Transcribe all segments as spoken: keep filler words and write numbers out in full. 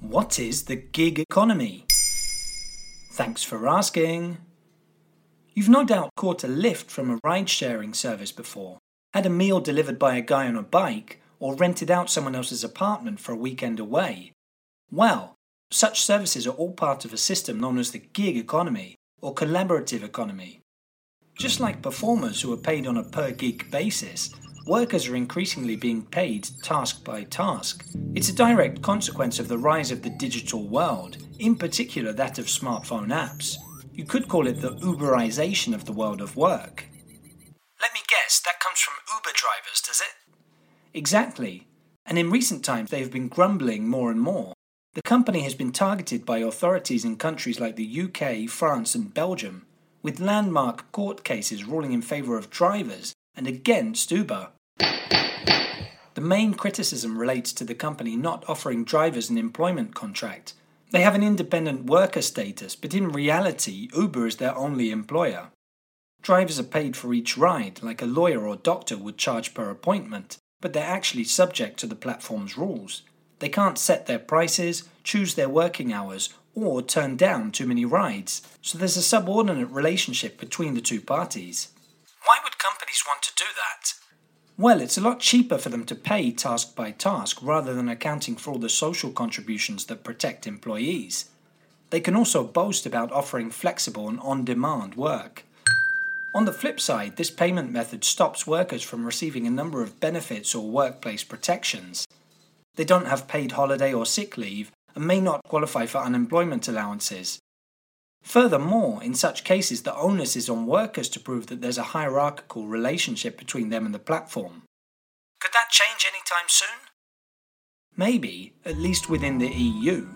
What is the gig economy? Thanks for asking. You've no doubt caught a lift from a ride-sharing service before, had a meal delivered by a guy on a bike, or rented out someone else's apartment for a weekend away. Well, such services are all part of a system known as the gig economy, or collaborative economy. Just like performers who are paid on a per-gig basis, workers are increasingly being paid task by task. It's a direct consequence of the rise of the digital world, in particular that of smartphone apps. You could call it the Uberization of the world of work. Let me guess, that comes from Uber drivers, does it? Exactly. And in recent times they have been grumbling more and more. The company has been targeted by authorities in countries like the U K, France and Belgium, with landmark court cases ruling in favour of drivers and against Uber. The main criticism relates to the company not offering drivers an employment contract. They have an independent worker status, but in reality, Uber is their only employer. Drivers are paid for each ride, like a lawyer or doctor would charge per appointment, but they're actually subject to the platform's rules. They can't set their prices, choose their working hours, or turn down too many rides, so there's a subordinate relationship between the two parties. Why would companies want to do that? Well, it's a lot cheaper for them to pay task by task rather than accounting for all the social contributions that protect employees. They can also boast about offering flexible and on-demand work. On the flip side, this payment method stops workers from receiving a number of benefits or workplace protections. They don't have paid holiday or sick leave and may not qualify for unemployment allowances. Furthermore, in such cases, the onus is on workers to prove that there's a hierarchical relationship between them and the platform. Could that change anytime soon? Maybe, at least within the E U.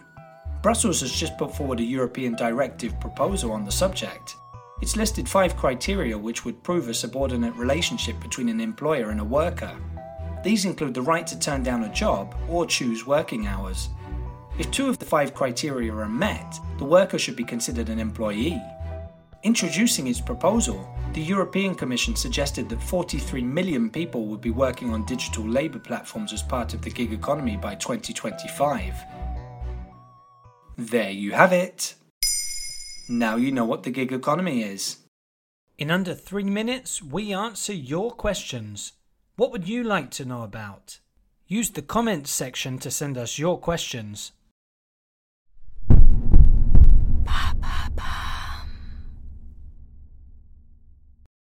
Brussels has just put forward a European directive proposal on the subject. It's listed five criteria which would prove a subordinate relationship between an employer and a worker. These include the right to turn down a job or choose working hours. If two of the five criteria are met, the worker should be considered an employee. Introducing its proposal, the European Commission suggested that forty-three million people would be working on digital labour platforms as part of the gig economy by twenty twenty-five. There you have it. Now you know what the gig economy is. In under three minutes, we answer your questions. What would you like to know about? Use the comments section to send us your questions.